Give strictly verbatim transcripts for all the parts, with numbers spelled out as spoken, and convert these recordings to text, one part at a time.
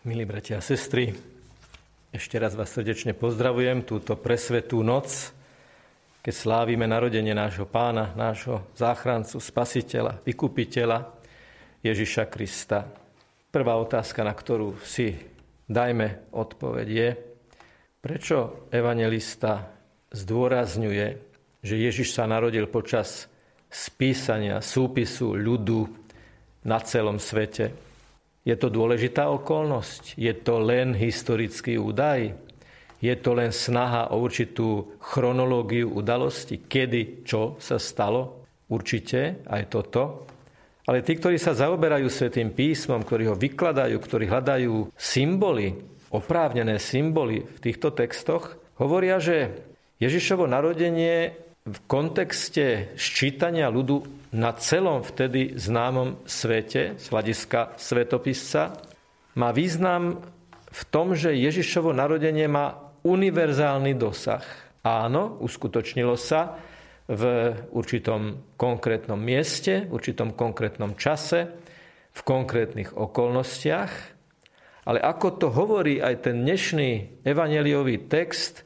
Milí bratia a sestry, ešte raz vás srdečne pozdravujem túto presvetú noc, keď slávime narodenie nášho Pána, nášho záchrancu, spasiteľa, vykupiteľa Ježiša Krista. Prvá otázka, na ktorú si dajme odpoveď je, prečo evanjelista zdôrazňuje, že Ježiš sa narodil počas spísania, súpisu ľudu na celom svete. Je to dôležitá okolnosť? Je to len historický údaj? Je to len snaha o určitú chronológiu udalosti? Kedy, čo sa stalo? Určite aj toto. Ale tí, ktorí sa zaoberajú Svätým písmom, ktorí ho vykladajú, ktorí hľadajú symboly, oprávnené symboly v týchto textoch, hovoria, že Ježišovo narodenie v kontexte ščítania ľudu na celom vtedy známom svete, z hľadiska svetopisca, má význam v tom, že Ježišovo narodenie má univerzálny dosah. Áno, uskutočnilo sa v určitom konkrétnom mieste, v určitom konkrétnom čase, v konkrétnych okolnostiach, ale ako to hovorí aj ten dnešný evanjeliový text,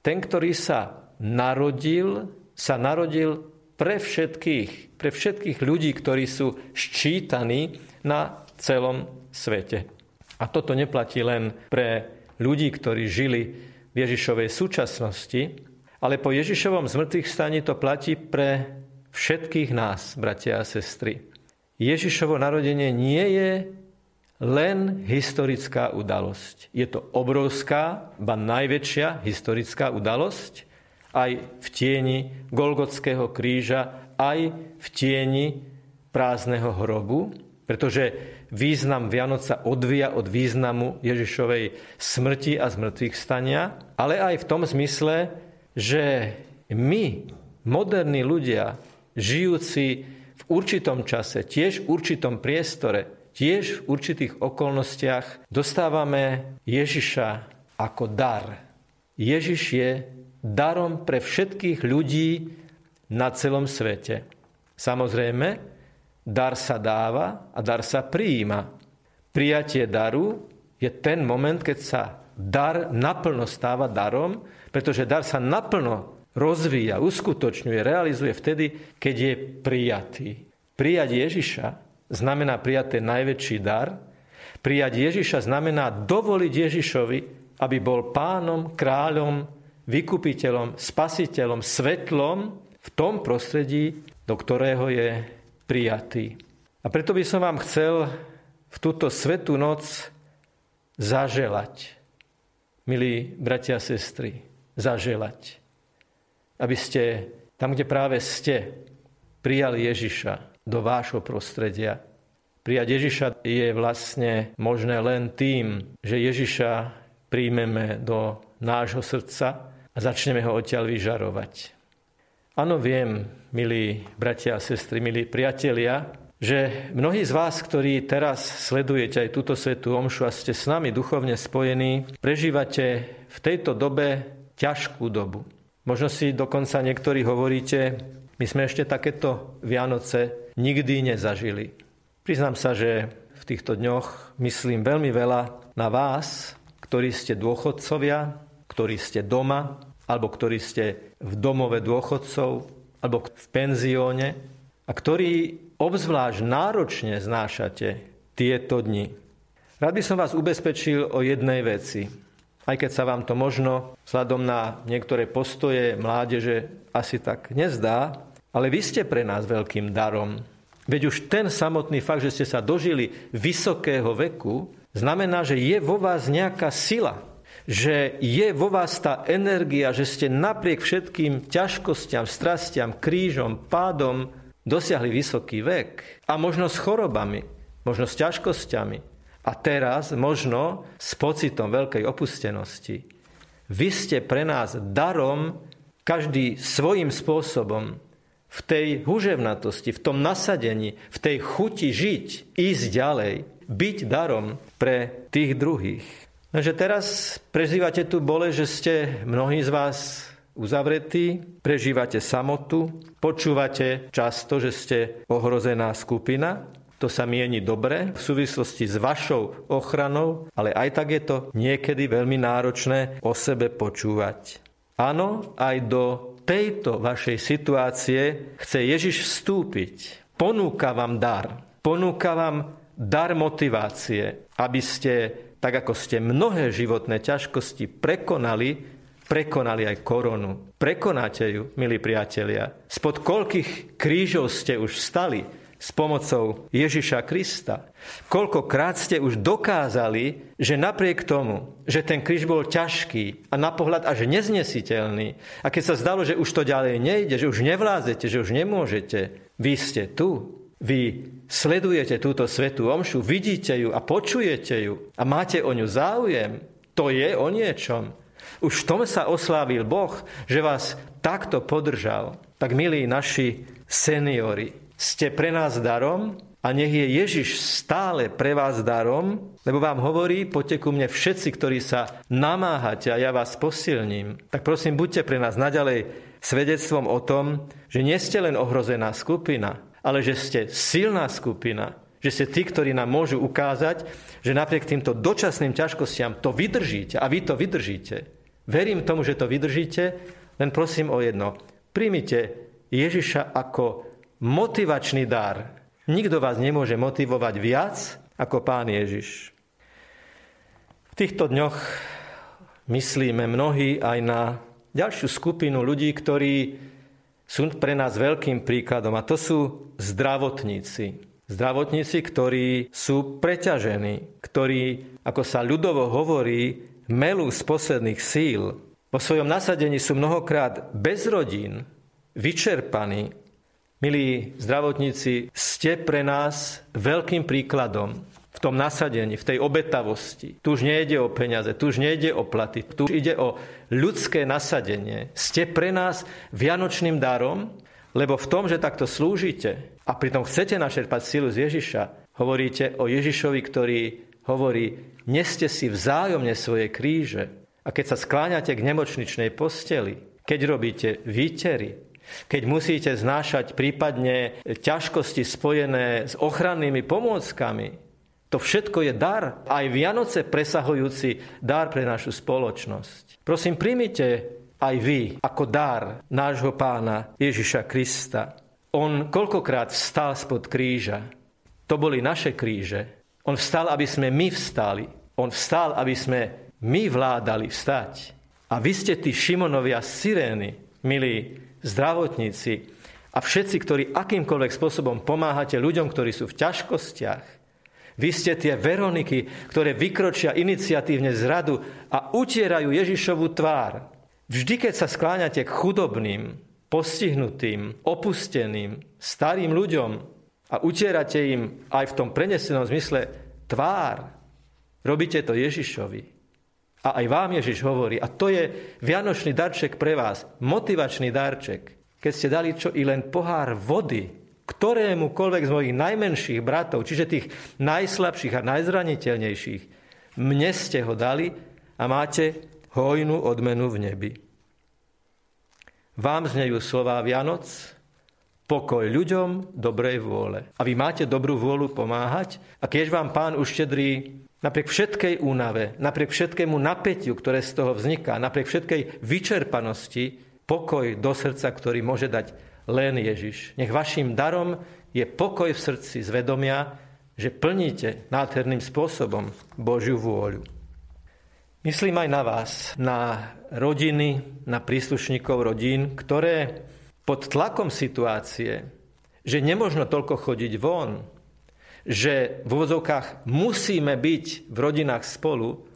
ten, ktorý sa narodil, sa narodil pre všetkých, pre všetkých ľudí, ktorí sú ščítaní na celom svete. A toto neplatí len pre ľudí, ktorí žili v Ježišovej súčasnosti, ale po Ježišovom zmŕtvychvstaní to platí pre všetkých nás, bratia a sestry. Ježišovo narodenie nie je len historická udalosť. Je to obrovská, ba najväčšia historická udalosť, aj v tieni Golgotského kríža, aj v tieni prázdneho hrobu, pretože význam Vianoc sa odvíja od významu Ježišovej smrti a zmŕtvychvstania, ale aj v tom zmysle, že my, moderní ľudia, žijúci v určitom čase, tiež v určitom priestore, tiež v určitých okolnostiach, dostávame Ježiša ako dar. Ježiš je darom pre všetkých ľudí na celom svete. Samozrejme, dar sa dáva a dar sa prijíma. Prijatie daru je ten moment, keď sa dar naplno stáva darom, pretože dar sa naplno rozvíja, uskutočňuje, realizuje vtedy, keď je prijatý. Prijať Ježiša znamená prijať ten najväčší dar. Prijať Ježiša znamená dovoliť Ježišovi, aby bol pánom, kráľom, vykupiteľom, spasiteľom, svetlom v tom prostredí, do ktorého je prijatý. A preto by som vám chcel v túto svätú noc zaželať, milí bratia a sestry, zaželať, aby ste tam, kde práve ste, prijali Ježiša do vášho prostredia. Prijať Ježiša je vlastne možné len tým, že Ježiša príjmeme do nášho srdca a začneme ho odtiaľ vyžarovať. Áno, viem, milí bratia a sestry, milí priatelia, že mnohí z vás, ktorí teraz sledujete aj túto svätú omšu a ste s nami duchovne spojení, prežívate v tejto dobe ťažkú dobu. Možno si dokonca niektorí hovoríte, my sme ešte takéto Vianoce nikdy nezažili. Priznám sa, že v týchto dňoch myslím veľmi veľa na vás, ktorí ste dôchodcovia, ktorí ste doma, alebo ktorí ste v domove dôchodcov, alebo v penzióne, a ktorí obzvlášť náročne znášate tieto dni. Rád by som vás ubezpečil o jednej veci, aj keď sa vám to možno vzhľadom na niektoré postoje mládeže asi tak nezdá, ale vy ste pre nás veľkým darom. Veď už ten samotný fakt, že ste sa dožili vysokého veku, znamená, že je vo vás nejaká sila, že je vo vás tá energia, že ste napriek všetkým ťažkostiam, strastiam, krížom, pádom dosiahli vysoký vek. A možno s chorobami, možno s ťažkosťami. A teraz možno s pocitom veľkej opustenosti. Vy ste pre nás darom, každý svojím spôsobom, v tej huževnatosti, v tom nasadení, v tej chuti žiť, ísť ďalej, byť darom pre tých druhých. Takže teraz prežívate tú bolesť, že ste mnohí z vás uzavretí, prežívate samotu, počúvate často, že ste ohrozená skupina, to sa mieni dobre v súvislosti s vašou ochranou, ale aj tak je to niekedy veľmi náročné o sebe počúvať. Áno, aj do tejto vašej situácie chce Ježiš vstúpiť. Ponúka vám dar. Ponúka vám dar motivácie, aby ste, tak ako ste mnohé životné ťažkosti prekonali, prekonali aj koronu. Prekonáte ju, milí priatelia. Spod koľkých krížov ste už vstali s pomocou Ježiša Krista? Koľkokrát ste už dokázali, že napriek tomu, že ten kríž bol ťažký a na pohľad až neznesiteľný, a keď sa zdalo, že už to ďalej nejde, že už nevládzete, že už nemôžete, vy ste tu. Vy sledujete túto svätú omšu, vidíte ju a počujete ju a máte o ňu záujem. To je o niečom. Už v tom sa oslávil Boh, že vás takto podržal. Tak, milí naši seniori, ste pre nás darom a nech je Ježiš stále pre vás darom, lebo vám hovorí, poďte ku mne všetci, ktorí sa namáhate a ja vás posilním. Tak prosím, buďte pre nás naďalej svedectvom o tom, že nie ste len ohrozená skupina, ale že ste silná skupina, že ste tí, ktorí nám môžu ukázať, že napriek týmto dočasným ťažkostiam to vydržíte a vy to vydržíte. Verím tomu, že to vydržíte, len prosím o jedno. Príjmite Ježiša ako motivačný dar. Nikto vás nemôže motivovať viac ako Pán Ježiš. V týchto dňoch myslíme mnohí aj na ďalšiu skupinu ľudí, ktorí sú pre nás veľkým príkladom, a to sú zdravotníci. Zdravotníci, ktorí sú preťažení, ktorí, ako sa ľudovo hovorí, melú z posledných síl. Po svojom nasadení sú mnohokrát bez rodín, vyčerpaní. Milí zdravotníci, ste pre nás veľkým príkladom v tom nasadení, v tej obetavosti. Tu už nejde o peniaze, tu už nejde o platy, tu už ide o ľudské nasadenie. Ste pre nás vianočným darom, lebo v tom, že takto slúžite a pritom chcete načerpať silu z Ježiša, hovoríte o Ježišovi, ktorý hovorí, neste si vzájomne svoje kríže. A keď sa skláňate k nemocničnej posteli, keď robíte výtery, keď musíte znášať prípadne ťažkosti spojené s ochrannými pomôckami, to všetko je dar, aj Vianoce presahujúci dar pre našu spoločnosť. Prosím, príjmite aj vy ako dar nášho Pána Ježiša Krista. On koľkokrát vstal spod kríža. To boli naše kríže. On vstal, aby sme my vstali. On vstal, aby sme my vládali vstať. A vy ste tí Šimonovia z Cyrény, milí zdravotníci a všetci, ktorí akýmkoľvek spôsobom pomáhate ľuďom, ktorí sú v ťažkostiach. Vy ste tie Veroniky, ktoré vykročia iniciatívne z radu a utierajú Ježišovu tvár. Vždy, keď sa skláňate k chudobným, postihnutým, opusteným, starým ľuďom a utierate im aj v tom prenesenom zmysle tvár, robíte to Ježišovi. A aj vám Ježiš hovorí. A to je vianočný darček pre vás, motivačný darček. Keď ste dali čo i len pohár vody ktorémukoľvek z mojich najmenších bratov, čiže tých najslabších a najzraniteľnejších, mne ste ho dali a máte hojnú odmenu v nebi. Vám znejú slová Vianoc, pokoj ľuďom dobrej vôle. A vy máte dobrú vôľu pomáhať a keď vám Pán uštedrí napriek všetkej únave, napriek všetkému napätiu, ktoré z toho vzniká, napriek všetkej vyčerpanosti, pokoj do srdca, ktorý môže dať len Ježiš. Nech vašim darom je pokoj v srdci zvedomia, že plníte nádherným spôsobom Božiu vôľu. Myslím aj na vás, na rodiny, na príslušníkov rodín, ktoré pod tlakom situácie, že nemožno toľko chodiť von, že v úvodzovkách musíme byť v rodinách spolu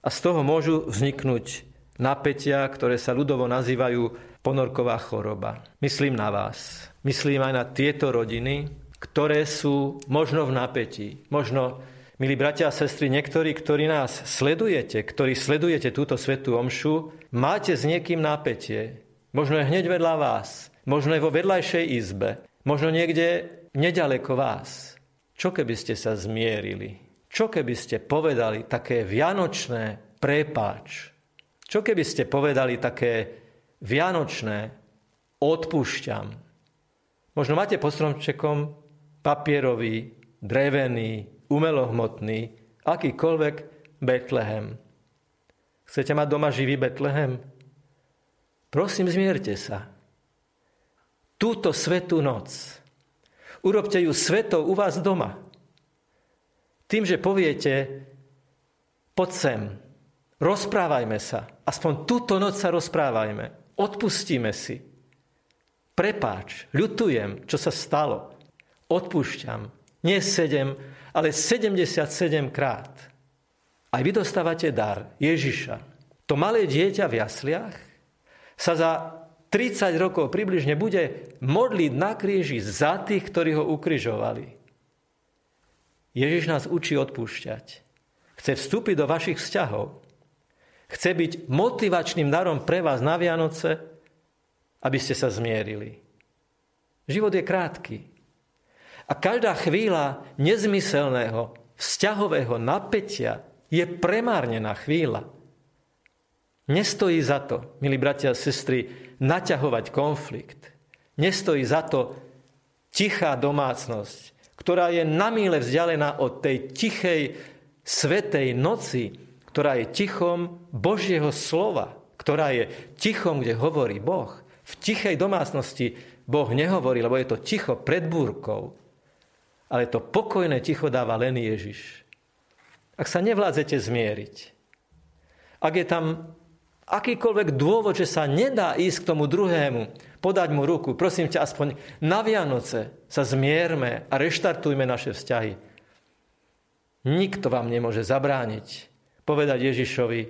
a z toho môžu vzniknúť napätia, ktoré sa ľudovo nazývajú ponorková choroba. Myslím na vás. Myslím aj na tieto rodiny, ktoré sú možno v napätí. Možno, milí bratia a sestry, niektorí, ktorí nás sledujete, ktorí sledujete túto svätú omšu, máte s niekým napätie. Možno je hneď vedľa vás. Možno je vo vedľajšej izbe. Možno niekde neďaleko vás. Čo keby ste sa zmierili? Čo keby ste povedali také vianočné prepáč? Čo keby ste povedali také vianočné odpúšťam? Možno máte pod stromčekom papierový drevený, umelohmotný, akýkoľvek Betlehem. Chcete mať doma živý Betlehem? Prosím, zmierte sa. Túto svätú noc urobte ju svetou u vás doma. Tým, že poviete, poď sem, rozprávajme sa. Aspoň túto noc sa rozprávajme. Odpustíme si. Prepáč, ľutujem, čo sa stalo. Odpúšťam. Nie sedem, ale sedemdesiatsedem krát. Aj vy dostávate dar Ježiša. To malé dieťa v jasliach sa za tridsať rokov približne bude modliť na kríži za tých, ktorí ho ukrižovali. Ježiš nás učí odpúšťať. Chce vstúpiť do vašich vzťahov. Chce byť motivačným darom pre vás na Vianoce, aby ste sa zmierili. Život je krátky. A každá chvíľa nezmyselného, vzťahového napätia je premárnená chvíľa. Nestojí za to, milí bratia a sestry, naťahovať konflikt. Nestojí za to tichá domácnosť, ktorá je na míle vzdialená od tej tichej, svätej noci, ktorá je tichom Božieho slova, ktorá je tichom, kde hovorí Boh. V tichej domácnosti Boh nehovorí, lebo je to ticho pred búrkou. Ale to pokojné ticho dáva len Ježiš. Ak sa nevládzete zmieriť, ak je tam akýkoľvek dôvod, že sa nedá ísť k tomu druhému, podať mu ruku, prosím ťa, aspoň na Vianoce sa zmierme a reštartujme naše vzťahy. Nikto vám nemôže zabrániť povedať Ježišovi: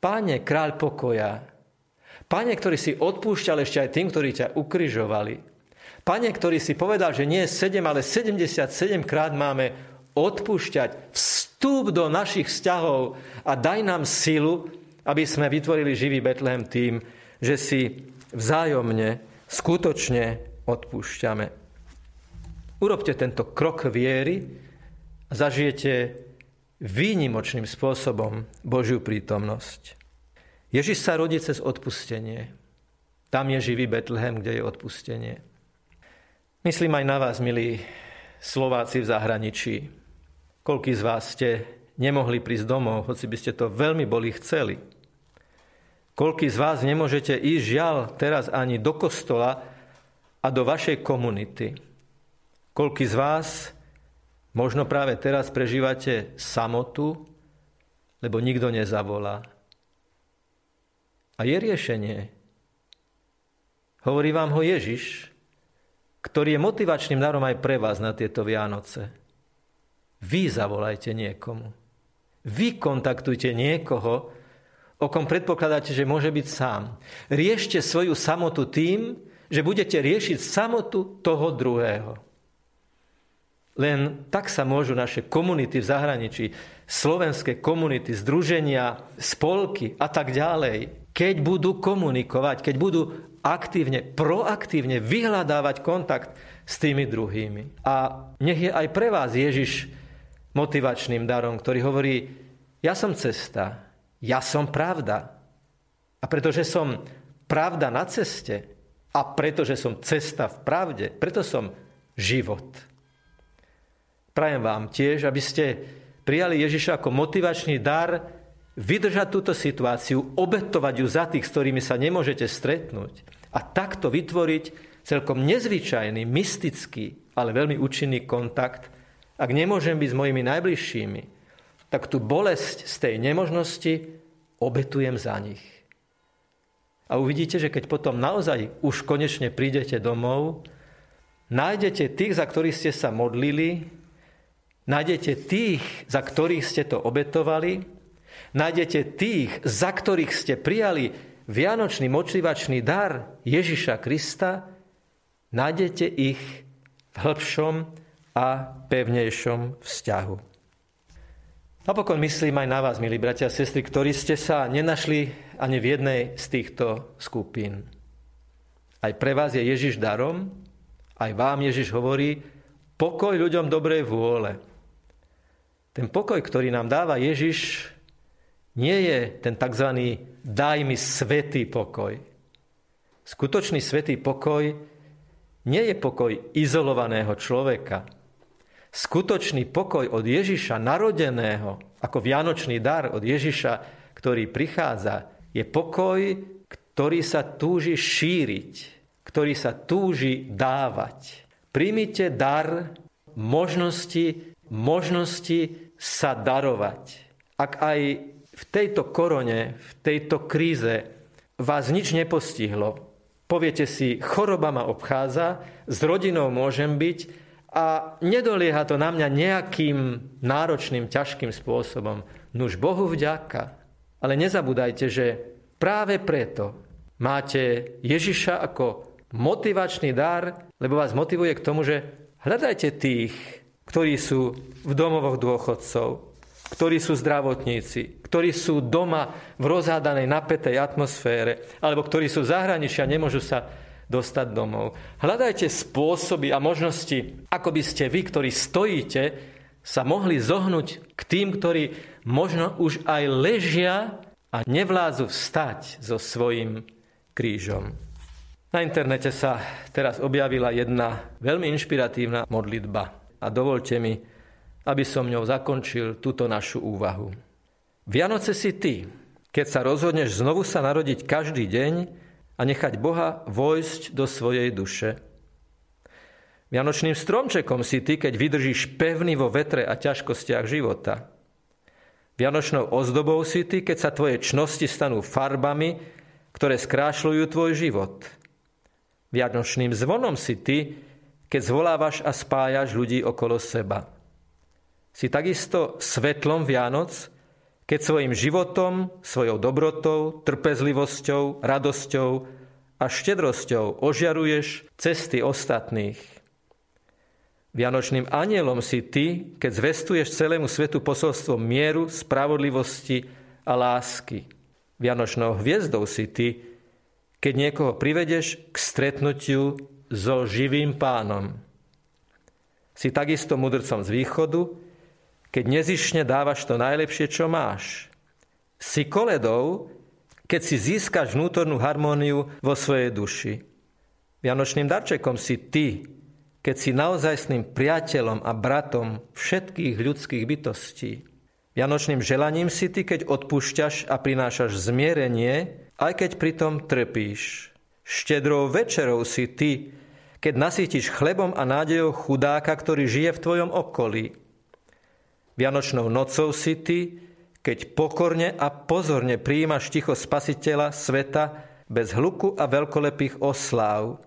Páne, kráľ pokoja, Pane, ktorý si odpúšťal ešte aj tým, ktorí ťa ukrižovali, Pane, ktorý si povedal, že nie sedem, ale sedemdesiatsedem krát máme odpúšťať, vstúp do našich vzťahov a daj nám silu, aby sme vytvorili živý Betlehem tým, že si vzájomne, skutočne odpúšťame. Urobte tento krok viery a zažijete výnimočným spôsobom Božiu prítomnosť. Ježiš sa rodí cez odpustenie. Tam je živý Betlehem, kde je odpustenie. Myslím aj na vás, milí Slováci v zahraničí. Koľkí z vás ste nemohli prísť domov, hoci by ste to veľmi boli chceli? Koľkí z vás nemôžete ísť, žiaľ, teraz ani do kostola a do vašej komunity? Koľkí z vás možno práve teraz prežívate samotu, lebo nikto nezavolá? A je riešenie. Hovorí vám ho Ježiš, ktorý je motivačným darom aj pre vás na tieto Vianoce. Vy zavolajte niekomu. Vy kontaktujte niekoho, o kom predpokladáte, že môže byť sám. Riešte svoju samotu tým, že budete riešiť samotu toho druhého. Len tak sa môžu naše komunity v zahraničí, slovenské komunity, združenia, spolky a tak ďalej, keď budú komunikovať, keď budú aktívne, proaktívne vyhľadávať kontakt s tými druhými. A nech je aj pre vás Ježiš motivačným darom, ktorý hovorí: ja som cesta, ja som pravda. A pretože som pravda na ceste a pretože som cesta v pravde, preto som život. Prajem vám tiež, aby ste prijali Ježiša ako motivačný dar vydržať túto situáciu, obetovať ju za tých, s ktorými sa nemôžete stretnúť, a takto vytvoriť celkom nezvyčajný, mystický, ale veľmi účinný kontakt. Ak nemôžem byť s mojimi najbližšími, tak tú bolesť z tej nemožnosti obetujem za nich. A uvidíte, že keď potom naozaj už konečne prídete domov, nájdete tých, za ktorých ste sa modlili, nájdete tých, za ktorých ste to obetovali, nájdete tých, za ktorých ste prijali vianočný motivačný dar Ježiša Krista, nájdete ich v hĺbšom a pevnejšom vzťahu. Napokon myslím aj na vás, milí bratia a sestry, ktorí ste sa nenašli ani v jednej z týchto skupín. Aj pre vás je Ježiš darom, aj vám Ježiš hovorí: pokoj ľuďom dobrej vôle. Ten pokoj, ktorý nám dáva Ježiš, nie je ten tzv. Daj mi svätý pokoj. Skutočný svätý pokoj nie je pokoj izolovaného človeka. Skutočný pokoj od Ježiša narodeného, ako vianočný dar od Ježiša, ktorý prichádza, je pokoj, ktorý sa túži šíriť, ktorý sa túži dávať. Príjmite dar možnosti, možnosti sa darovať. Ak aj v tejto korone, v tejto kríze vás nič nepostihlo, poviete si, choroba ma obchádza, s rodinou môžem byť, a nedolieha to na mňa nejakým náročným, ťažkým spôsobom. Nuž Bohu vďaka. Ale nezabúdajte, že práve preto máte Ježiša ako motivačný dar, lebo vás motivuje k tomu, že hľadajte tých, ktorí sú v domovoch dôchodcov, ktorí sú zdravotníci, ktorí sú doma v rozhádanej, napätej atmosfére, alebo ktorí sú v zahraničí a nemôžu sa dostať domov. Hľadajte spôsoby a možnosti, ako by ste vy, ktorí stojíte, sa mohli zohnúť k tým, ktorí možno už aj ležia a nevládzu vstať so svojím krížom. Na internete sa teraz objavila jedna veľmi inšpiratívna modlitba a dovolte mi, aby som ňou zakončil túto našu úvahu. Vianoce si ty, keď sa rozhodneš znovu sa narodiť každý deň, a nechať Boha vojsť do svojej duše. Vianočným stromčekom si ty, keď vydržíš pevný vo vetre a ťažkostiach života. Vianočnou ozdobou si ty, keď sa tvoje čnosti stanú farbami, ktoré skrášľujú tvoj život. Vianočným zvonom si ty, keď zvolávaš a spájaš ľudí okolo seba. Si takisto svetlom Vianoc, keď svojim životom, svojou dobrotou, trpezlivosťou, radosťou a štedrosťou ožiaruješ cesty ostatných. Vianočným anjelom si ty, keď zvestuješ celému svetu posolstvo mieru, spravodlivosti a lásky. Vianočnou hviezdou si ty, keď niekoho privedeš k stretnutiu so živým Pánom. Si takisto mudrcom z východu, keď nezišne dávaš to najlepšie, čo máš. Si koledou, keď si získaš vnútornú harmóniu vo svojej duši. Vianočným darčekom si ty, keď si naozajstným priateľom a bratom všetkých ľudských bytostí. Vianočným želaním si ty, keď odpúšťaš a prinášaš zmierenie, aj keď pritom trpíš. Štedrou večerou si ty, keď nasýtiš chlebom a nádejou chudáka, ktorý žije v tvojom okolí. Vianočnou nocou si ty, keď pokorne a pozorne prijímaš ticho Spasiteľa sveta bez hluku a veľkolepých osláv.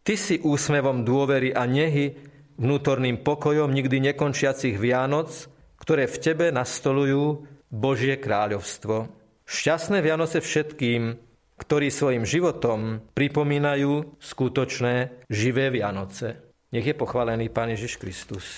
Ty si úsmevom dôvery a nehy, vnútorným pokojom nikdy nekončiacich Vianoc, ktoré v tebe nastolujú Božie kráľovstvo. Šťastné Vianoce všetkým, ktorí svojim životom pripomínajú skutočné živé Vianoce. Nech je pochválený Pán Ježiš Kristus.